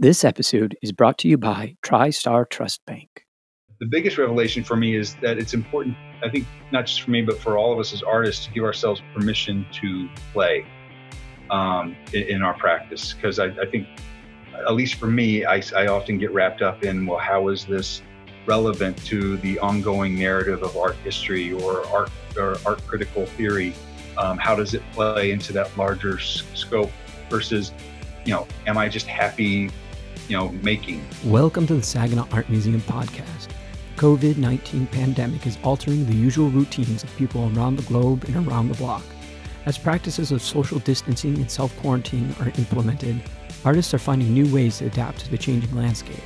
This episode is brought to you by TriStar Trust Bank. The biggest revelation for me is that it's important, I think, not just for me, but for all of us as artists, to give ourselves permission to play in our practice. Because I think, at least for me, I often get wrapped up in, well, how is this relevant to the ongoing narrative of art history or art critical theory? How does it play into that larger scope versus, you know, am I just happy, you know, making? Welcome to the Saginaw Art Museum podcast. COVID-19 pandemic is altering the usual routines of people around the globe and around the block. As practices of social distancing and self-quarantine are implemented, artists are finding new ways to adapt to the changing landscape.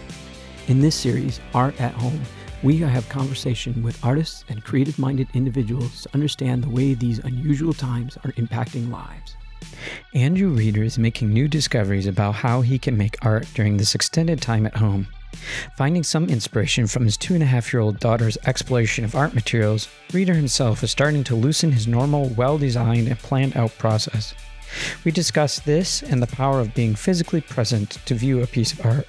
In this series, Art at Home, we have conversation with artists and creative-minded individuals to understand the way these unusual times are impacting lives. Andrew Rieder is making new discoveries about how he can make art during this extended time at home, finding some inspiration from his 2.5-year-old daughter's exploration of art materials. Rieder himself is starting to loosen his normal, well-designed and planned-out process. We discuss this and the power of being physically present to view a piece of art.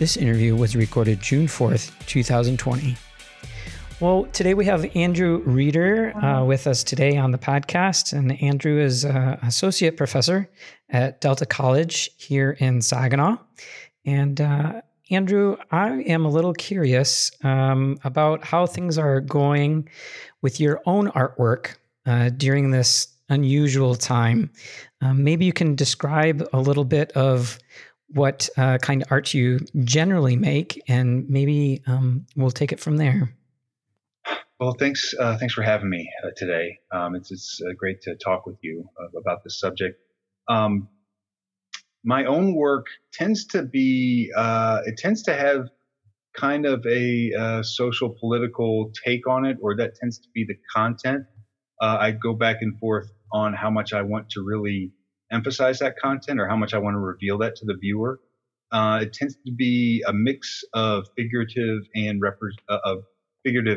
This interview was recorded June 4th, 2020. Well, today we have Andrew Rieder with us today on the podcast, and Andrew is an associate professor at Delta College here in Saginaw. And Andrew, I am a little curious about how things are going with your own artwork during this unusual time. Maybe you can describe a little bit of what kind of art you generally make, and maybe we'll take it from there. Well, thanks for having me today. It's great to talk with you about this subject. My own work tends to be have kind of a social political take on it, or that tends to be the content. I go back and forth on how much I want to really emphasize that content or how much I want to reveal that to the viewer. It tends to be a mix of figurative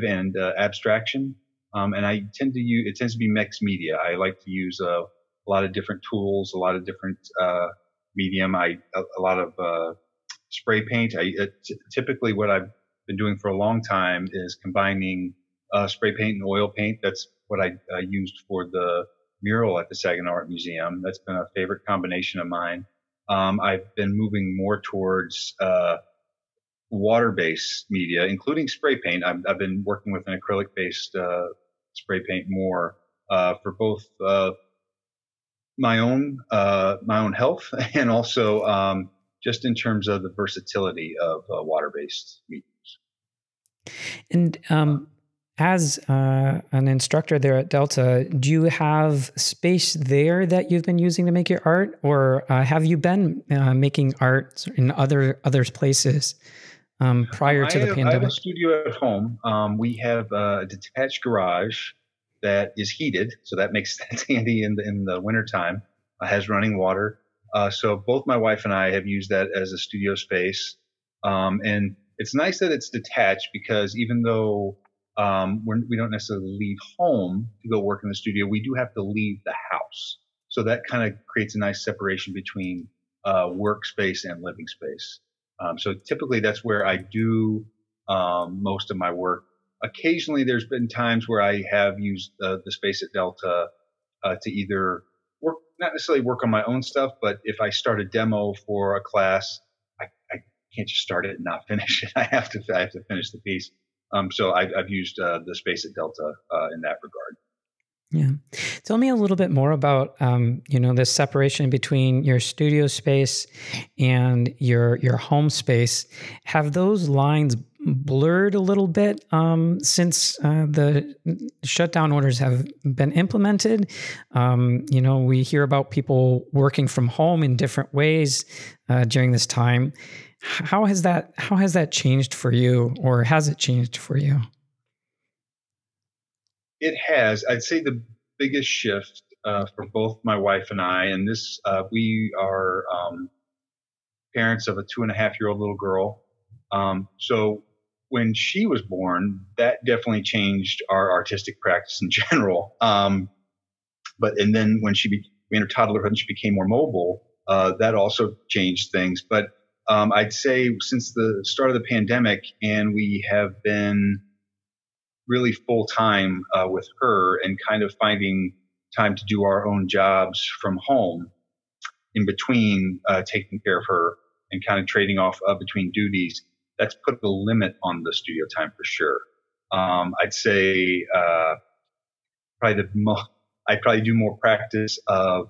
and abstraction. And I tend to use, it tends to be mixed media. I like to use a lot of different tools, a lot of different medium. A lot of spray paint. Typically what I've been doing for a long time is combining spray paint and oil paint. That's what I used for the mural at the Saginaw Art Museum. That's been a favorite combination of mine. I've been moving more towards water-based media, including spray paint. I've been working with an acrylic-based spray paint more for both my own health and also just in terms of the versatility of water-based mediums. And as an instructor there at Delta, do you have space there that you've been using to make your art, or have you been making art in other places? Prior to the pandemic, I have a studio at home. We have a detached garage that is heated, so that makes that handy in the wintertime. Has running water, so both my wife and I have used that as a studio space. And it's nice that it's detached because even though we don't necessarily leave home to go work in the studio, we do have to leave the house. So that kind of creates a nice separation between workspace and living space. So typically that's where I do most of my work. Occasionally there's been times where I have used the space at Delta to either work, not necessarily work on my own stuff, but if I start a demo for a class, I can't just start it and not finish it. I have to finish the piece. So I've used the space at Delta in that regard. Yeah. Tell me a little bit more about, the separation between your studio space and your home space. Have those lines blurred a little bit since the shutdown orders have been implemented? We hear about people working from home in different ways during this time. How has that changed for you, or has it changed for you? It has. I'd say the biggest shift for both my wife and I, and this we are parents of a 2.5-year-old little girl. So when she was born, that definitely changed our artistic practice in general. But then when she entered toddlerhood and she became more mobile, that also changed things. But I'd say since the start of the pandemic, and we have been really full time with her and kind of finding time to do our own jobs from home in between taking care of her and kind of trading off between duties. That's put a limit on the studio time for sure. I'd say I probably do more practice of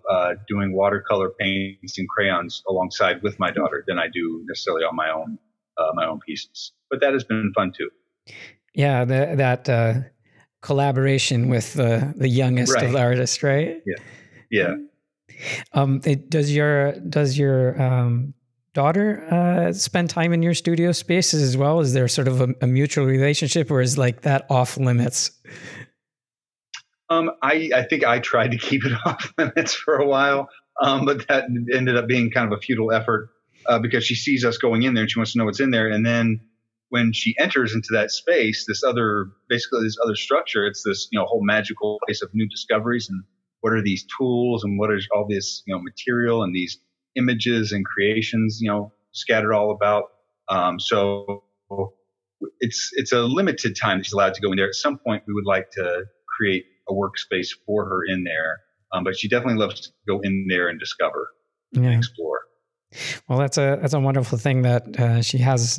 doing watercolor paints and crayons alongside with my daughter than I do necessarily on my own pieces. But that has been fun too. Yeah, that collaboration with the youngest of the artists, right? Yeah, yeah. Does your daughter spend time in your studio spaces as well? Is there sort of a mutual relationship, or is like that off limits? I think I tried to keep it off limits for a while, but that ended up being kind of a futile effort because she sees us going in there and she wants to know what's in there. And then when she enters into that space, this other structure, it's this, whole magical place of new discoveries and what are these tools and what is all this, material and these images and creations, scattered all about. So it's a limited time that she's allowed to go in there. At some point we would like to create a workspace for her in there. But she definitely loves to go in there and discover and explore. Well, that's a wonderful thing that she has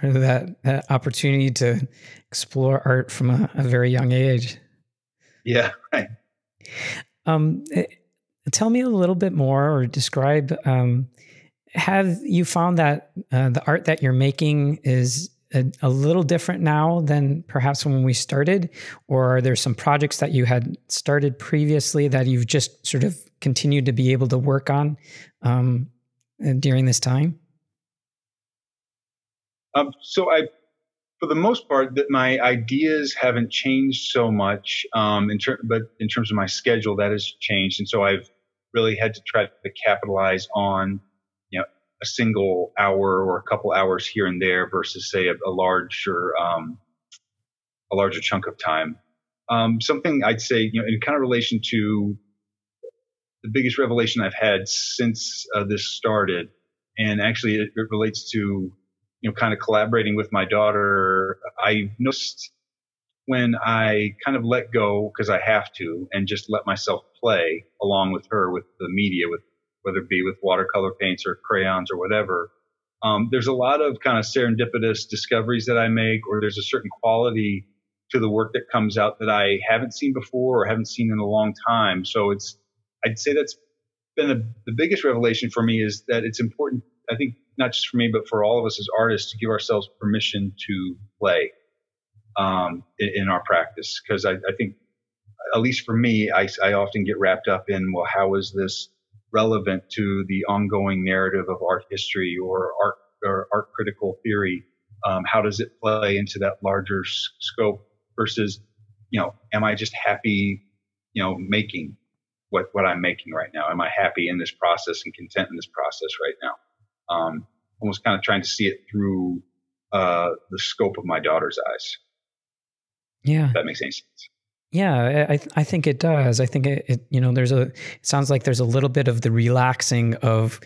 sort of that opportunity to explore art from a very young age. Yeah. Right. Tell me a little bit more, or describe, have you found that the art that you're making is a little different now than perhaps when we started? Or are there some projects that you had started previously that you've just sort of continued to be able to work on during this time? For the most part, that my ideas haven't changed so much, but in terms of my schedule, that has changed. And so I've really had to try to capitalize on, a single hour or a couple hours here and there versus, say, a larger chunk of time. Something I'd say, in kind of relation to the biggest revelation I've had since this started, and actually it relates to kind of collaborating with my daughter. I noticed when I kind of let go, because I have to, and just let myself play along with her with the media, with whether it be with watercolor paints or crayons or whatever. There's a lot of kind of serendipitous discoveries that I make, or there's a certain quality to the work that comes out that I haven't seen before or haven't seen in a long time. So I'd say that's been the biggest revelation for me, is that it's important, I think, not just for me, but for all of us as artists, to give ourselves permission to play in our practice. Because I think, at least for me, I often get wrapped up in, well, how is this relevant to the ongoing narrative of art history or art critical theory? How does it play into that larger scope versus, am I just happy, making what I'm making right now? Am I happy in this process and content in this process right now? Almost kind of trying to see it through the scope of my daughter's eyes. Yeah. If that makes any sense. Yeah, I think it does. I think it it sounds like there's a little bit of the relaxing of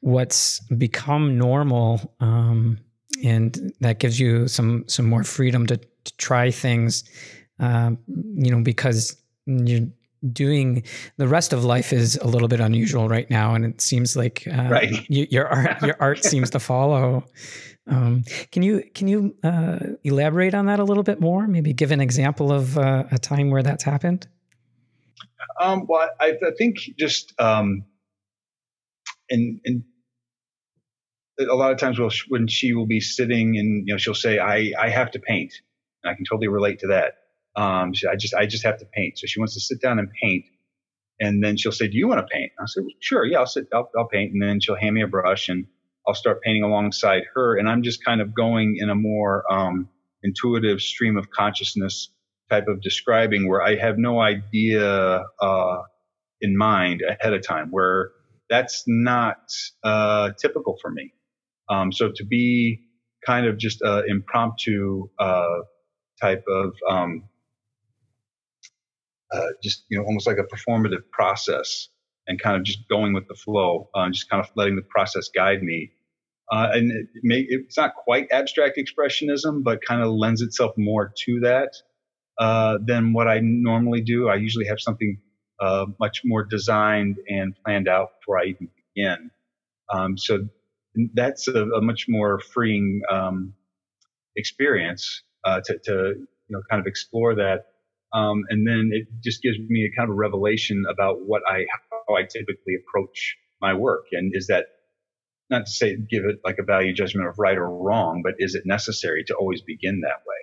what's become normal, and that gives you some more freedom to try things, because you're doing the rest of life is a little bit unusual right now. And it seems like your art seems to follow. Can you elaborate on that a little bit more? Maybe give an example of a time where that's happened. Well, I think just, and a lot of times when she will be sitting and, she'll say, I have to paint, and I can totally relate to that. I just have to paint. So she wants to sit down and paint, and then she'll say, "Do you want to paint?" And I'll say, "Well, sure. Yeah, I'll paint." And then she'll hand me a brush and I'll start painting alongside her. And I'm just kind of going in a more, intuitive stream of consciousness type of describing, where I have no idea, in mind ahead of time, where that's not, typical for me. So to be kind of just, impromptu, type of, almost like a performative process, and kind of just going with the flow, just kind of letting the process guide me And it's not quite abstract expressionism, but kind of lends itself more to that than what I normally do. I usually have something much more designed and planned out before I even begin. So that's a much more freeing experience to kind of explore that. And then it just gives me a kind of revelation about how I typically approach my work. And is that, not to say give it like a value judgment of right or wrong, but is it necessary to always begin that way?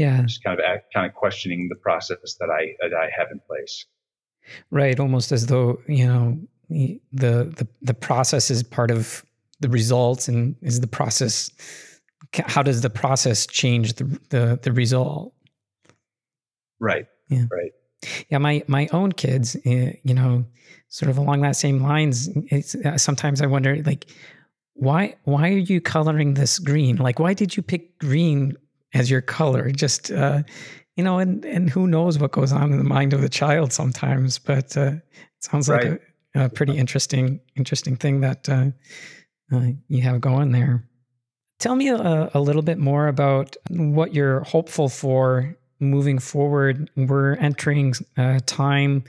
Yeah. Just kind of questioning the process that I have in place. Right. Almost as though, the process is part of the results, and is the process, how does the process change the result? Right. Yeah. Right. Yeah. My own kids, sort of along that same lines, it's, sometimes I wonder, like, why are you coloring this green? Like, why did you pick green as your color? Just, and who knows what goes on in the mind of the child sometimes, but it sounds like a pretty interesting thing that you have going there. Tell me a little bit more about what you're hopeful for moving forward. We're entering a time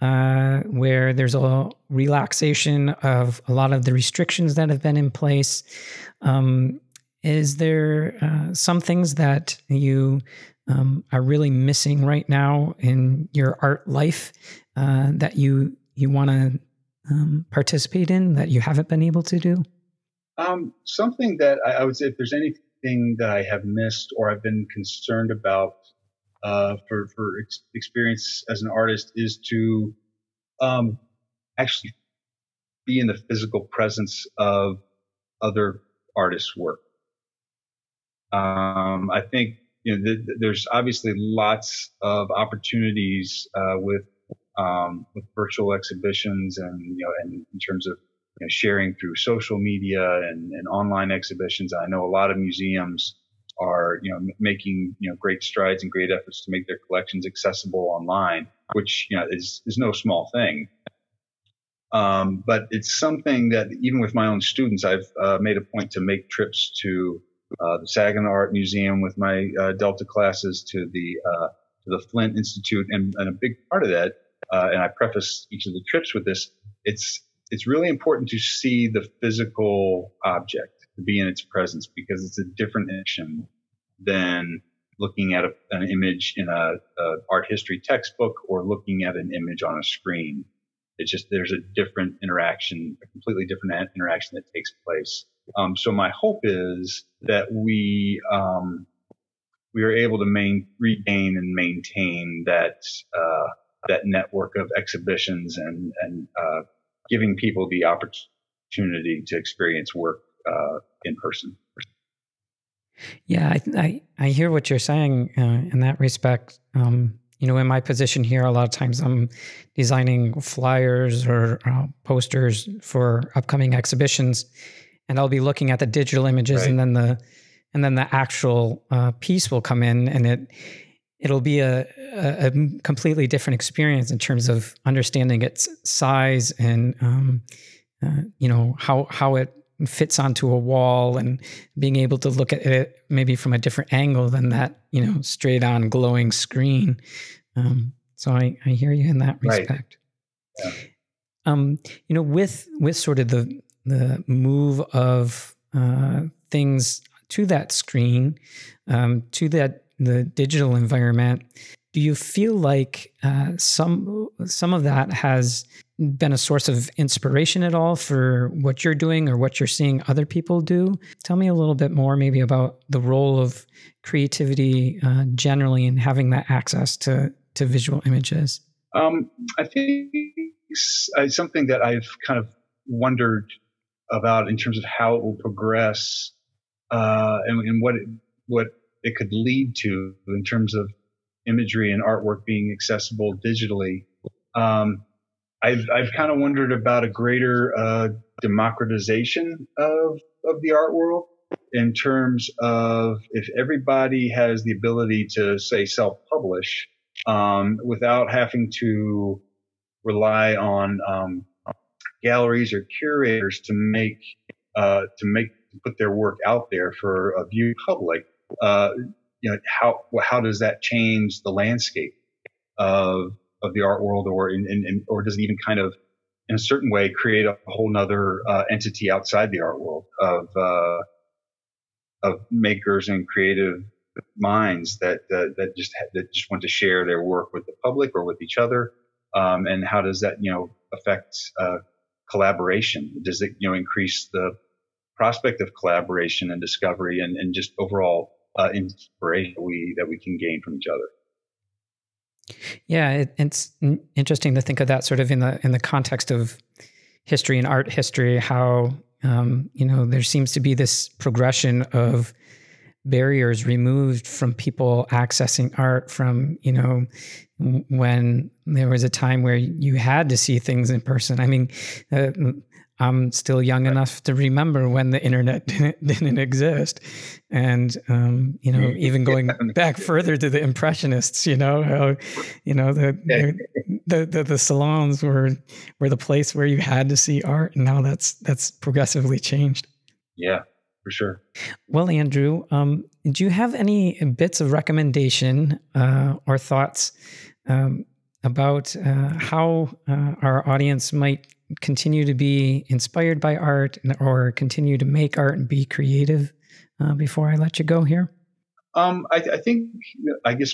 where there's a relaxation of a lot of the restrictions that have been in place. Is there some things that you are really missing right now in your art life that you want to participate in that you haven't been able to do? Something that I would say, if there's anything that I have missed or I've been concerned about, for experience as an artist, is to actually be in the physical presence of other artists' work. I think there's obviously lots of opportunities with virtual exhibitions, and and in terms of sharing through social media and online exhibitions. I know a lot of museums are making great strides and great efforts to make their collections accessible online, which is no small thing, but it's something that even with my own students, I've made a point to make trips to the Saginaw Art Museum with my Delta classes, to the Flint Institute, and a big part of that, and I preface each of the trips with this, it's really important to see the physical object, to be in its presence, because it's a different action than looking at an image in a art history textbook or looking at an image on a screen. It's just, there's a different interaction, a completely different interaction that takes place. So my hope is that we are able to regain and maintain that network of exhibitions and giving people the opportunity to experience work in person. Yeah, I hear what you're saying in that respect. In my position here, a lot of times I'm designing flyers or posters for upcoming exhibitions, and I'll be looking at the digital images, right, and then the actual piece will come in, and it'll be a completely different experience in terms of understanding its size and how it fits onto a wall, and being able to look at it maybe from a different angle than that, straight on glowing screen. So I hear you in that respect. Right. Yeah. With sort of the move of things to that screen, to the digital environment, do you feel like some of that has been a source of inspiration at all for what you're doing or what you're seeing other people do? Tell me a little bit more maybe about the role of creativity generally and having that access to visual images. I think something that I've kind of wondered about in terms of how it will progress and what it could lead to in terms of imagery and artwork being accessible digitally. I've kind of wondered about a greater democratization of the art world, in terms of if everybody has the ability to, say, self-publish without having to rely on galleries or curators to put their work out there for a viewing public, how does that change the landscape of the art world, or does it even kind of, in a certain way, create a whole nother entity outside the art world of makers and creative minds that just want to share their work with the public or with each other? And how does that, affect collaboration? Does it, increase the prospect of collaboration and discovery and just overall inspiration that we can gain from each other? Yeah, it's interesting to think of that sort of in the context of history and art history, how, there seems to be this progression of barriers removed from people accessing art from, when there was a time where you had to see things in person. I mean, I'm still young enough to remember when the internet didn't exist. And, even going back further to the Impressionists, the salons were the place where you had to see art, and now that's progressively changed. Yeah, for sure. Well, Andrew, do you have any bits of recommendation or thoughts about how our audience might continue to be inspired by art or continue to make art and be creative before I let you go here? I guess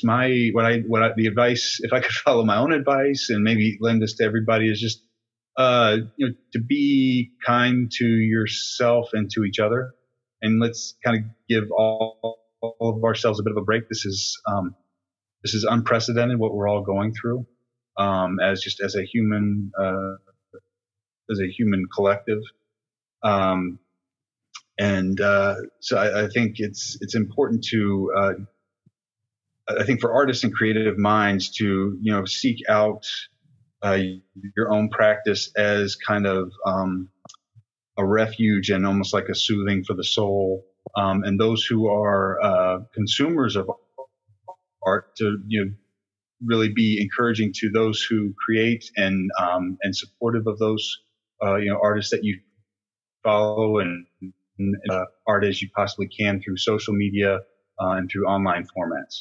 the advice, if I could follow my own advice and maybe lend this to everybody, is just, to be kind to yourself and to each other. And let's kind of give all of ourselves a bit of a break. This is unprecedented, what we're all going through, as a human collective. So I think it's important to, I think for artists and creative minds to, seek out, your own practice as kind of, a refuge and almost like a soothing for the soul. And those who are, consumers of art to, really be encouraging to those who create and supportive of those, artists that you follow and art as you possibly can through social media and through online formats.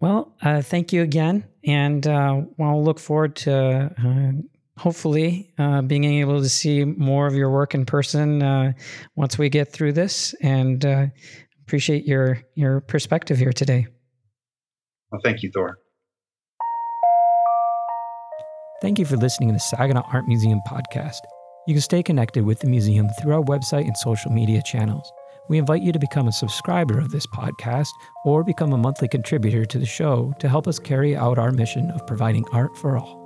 Well, thank you again. And we'll look forward to hopefully being able to see more of your work in person once we get through this, and appreciate your perspective here today. Well, thank you, Thor. Thank you for listening to the Saginaw Art Museum podcast. You can stay connected with the museum through our website and social media channels. We invite you to become a subscriber of this podcast or become a monthly contributor to the show to help us carry out our mission of providing art for all.